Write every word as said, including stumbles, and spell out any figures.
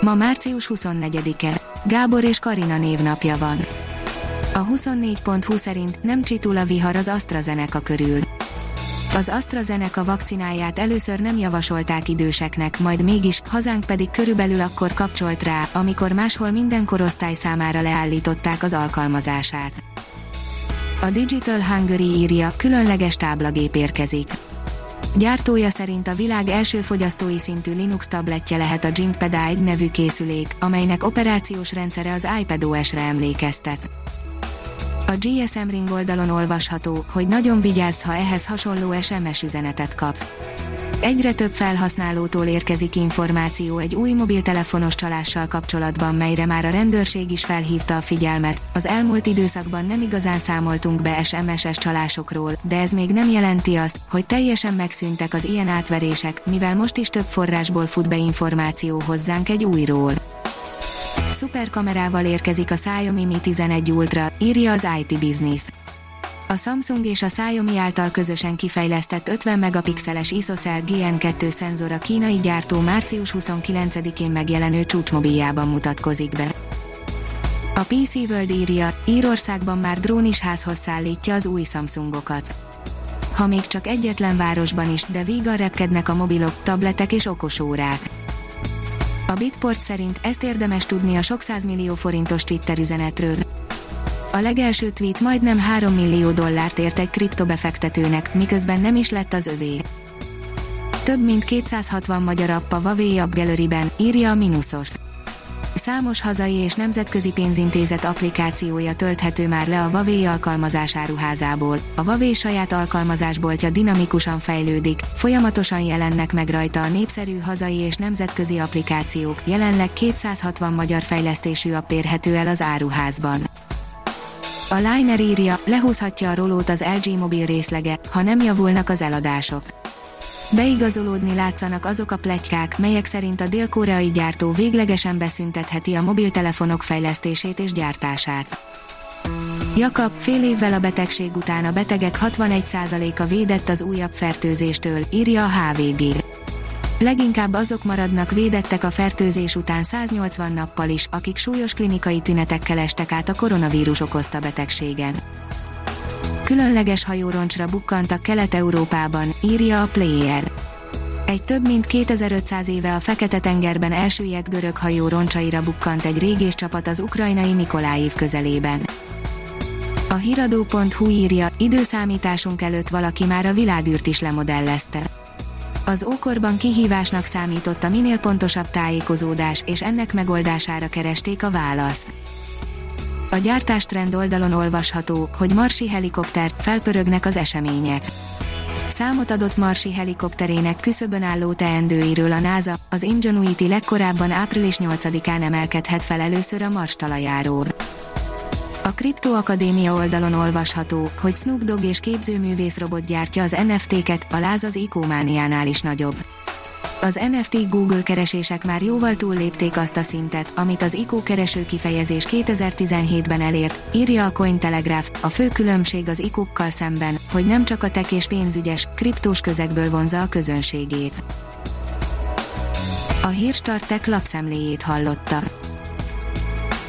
Ma március huszonnegyedike, Gábor és Karina névnapja van. A huszonnégy pont hú szerint nem csitul a vihar az AstraZeneca körül. Az AstraZeneca vakcináját először nem javasolták időseknek, majd mégis, hazánk pedig körülbelül akkor kapcsolt rá, amikor máshol minden korosztály számára leállították az alkalmazását. A Digital Hungary írja, különleges táblagép érkezik. Gyártója szerint a világ első fogyasztói szintű Linux tabletje lehet a JingPad á egy nevű készülék, amelynek operációs rendszere az iPadOS-re emlékeztet. A gé es em Ring oldalon olvasható, hogy nagyon vigyázz, ha ehhez hasonló es em es üzenetet kap. Egyre több felhasználótól érkezik információ egy új mobiltelefonos csalással kapcsolatban, melyre már a rendőrség is felhívta a figyelmet. Az elmúlt időszakban nem igazán számoltunk be es em es-es csalásokról, de ez még nem jelenti azt, hogy teljesen megszűntek az ilyen átverések, mivel most is több forrásból fut be információ hozzánk egy újról. Szuperkamerával érkezik a Xiaomi Mi tizenegy Ultra, írja az i té Business. A Samsung és a Xiaomi által közösen kifejlesztett ötven megapixeles ISOCELL gé en kettő szenzor a kínai gyártó március huszonkilencedikén megjelenő csúcsmobiljában mutatkozik be. A pé cé World írja, Írországban már drón is házhoz szállítja az új Samsungokat. Ha még csak egyetlen városban is, de vígan repkednek a mobilok, tabletek és okosórák. A Bitport szerint ezt érdemes tudni a sok százmillió forintos Twitter üzenetről. A legelső tweet majdnem három millió dollárt ért egy kriptobefektetőnek, miközben nem is lett az övé. Több mint kétszázhatvan magyar app a Huawei App Gallery-ben, írja a Minuszost. Számos hazai és nemzetközi pénzintézet applikációja tölthető már le a Huawei alkalmazás áruházából. A Huawei saját alkalmazásboltja dinamikusan fejlődik, folyamatosan jelennek meg rajta a népszerű hazai és nemzetközi applikációk, jelenleg kétszázhatvan magyar fejlesztésű app érhető el az áruházban. A Liner írja, lehúzhatja a rolót az el gé mobil részlege, ha nem javulnak az eladások. Beigazolódni látszanak azok a pletykák, melyek szerint a dél-koreai gyártó véglegesen beszüntetheti a mobiltelefonok fejlesztését és gyártását. Jakab, fél évvel a betegség után a betegek hatvanegy százaléka védett az újabb fertőzéstől, írja a há vé gé. Leginkább azok maradnak védettek a fertőzés után száznyolcvan nappal is, akik súlyos klinikai tünetekkel estek át a koronavírus okozta betegségen. Különleges hajóroncsra bukkantak Kelet-Európában, írja a Player. Egy több mint kétezer-ötszáz éve a Fekete-tengerben elsüllyedt görög hajó roncsaira bukkant egy régész csapat az ukrajnai Mikolajiv közelében. A híradó pont hú írja, időszámításunk előtt valaki már a világűrt is lemodellezte. Az ókorban kihívásnak számított a minél pontosabb tájékozódás, és ennek megoldására keresték a választ. A gyártástrend oldalon olvasható, hogy marsi helikopter, felpörögnek az események. Számot adott marsi helikopterének küszöbön álló teendőiről a NASA, az Ingenuity legkorábban április nyolcadikán emelkedhet fel először a Mars talajáról. A Kripto Akadémia oldalon olvasható, hogy Snoop Dogg és képzőművész robot gyártja az en ef té-ket, a láz az i cé o mániánál is nagyobb. Az en ef té Google keresések már jóval túllépték azt a szintet, amit az i cé o kereső kifejezés kétezer-tizenhétben elért, írja a Cointelegraph. A fő különbség az i cé o-kkal szemben, hogy nem csak a tech és pénzügyes, kriptós közegből vonza a közönségét. A Hírstart Tech lapszemléjét hallotta.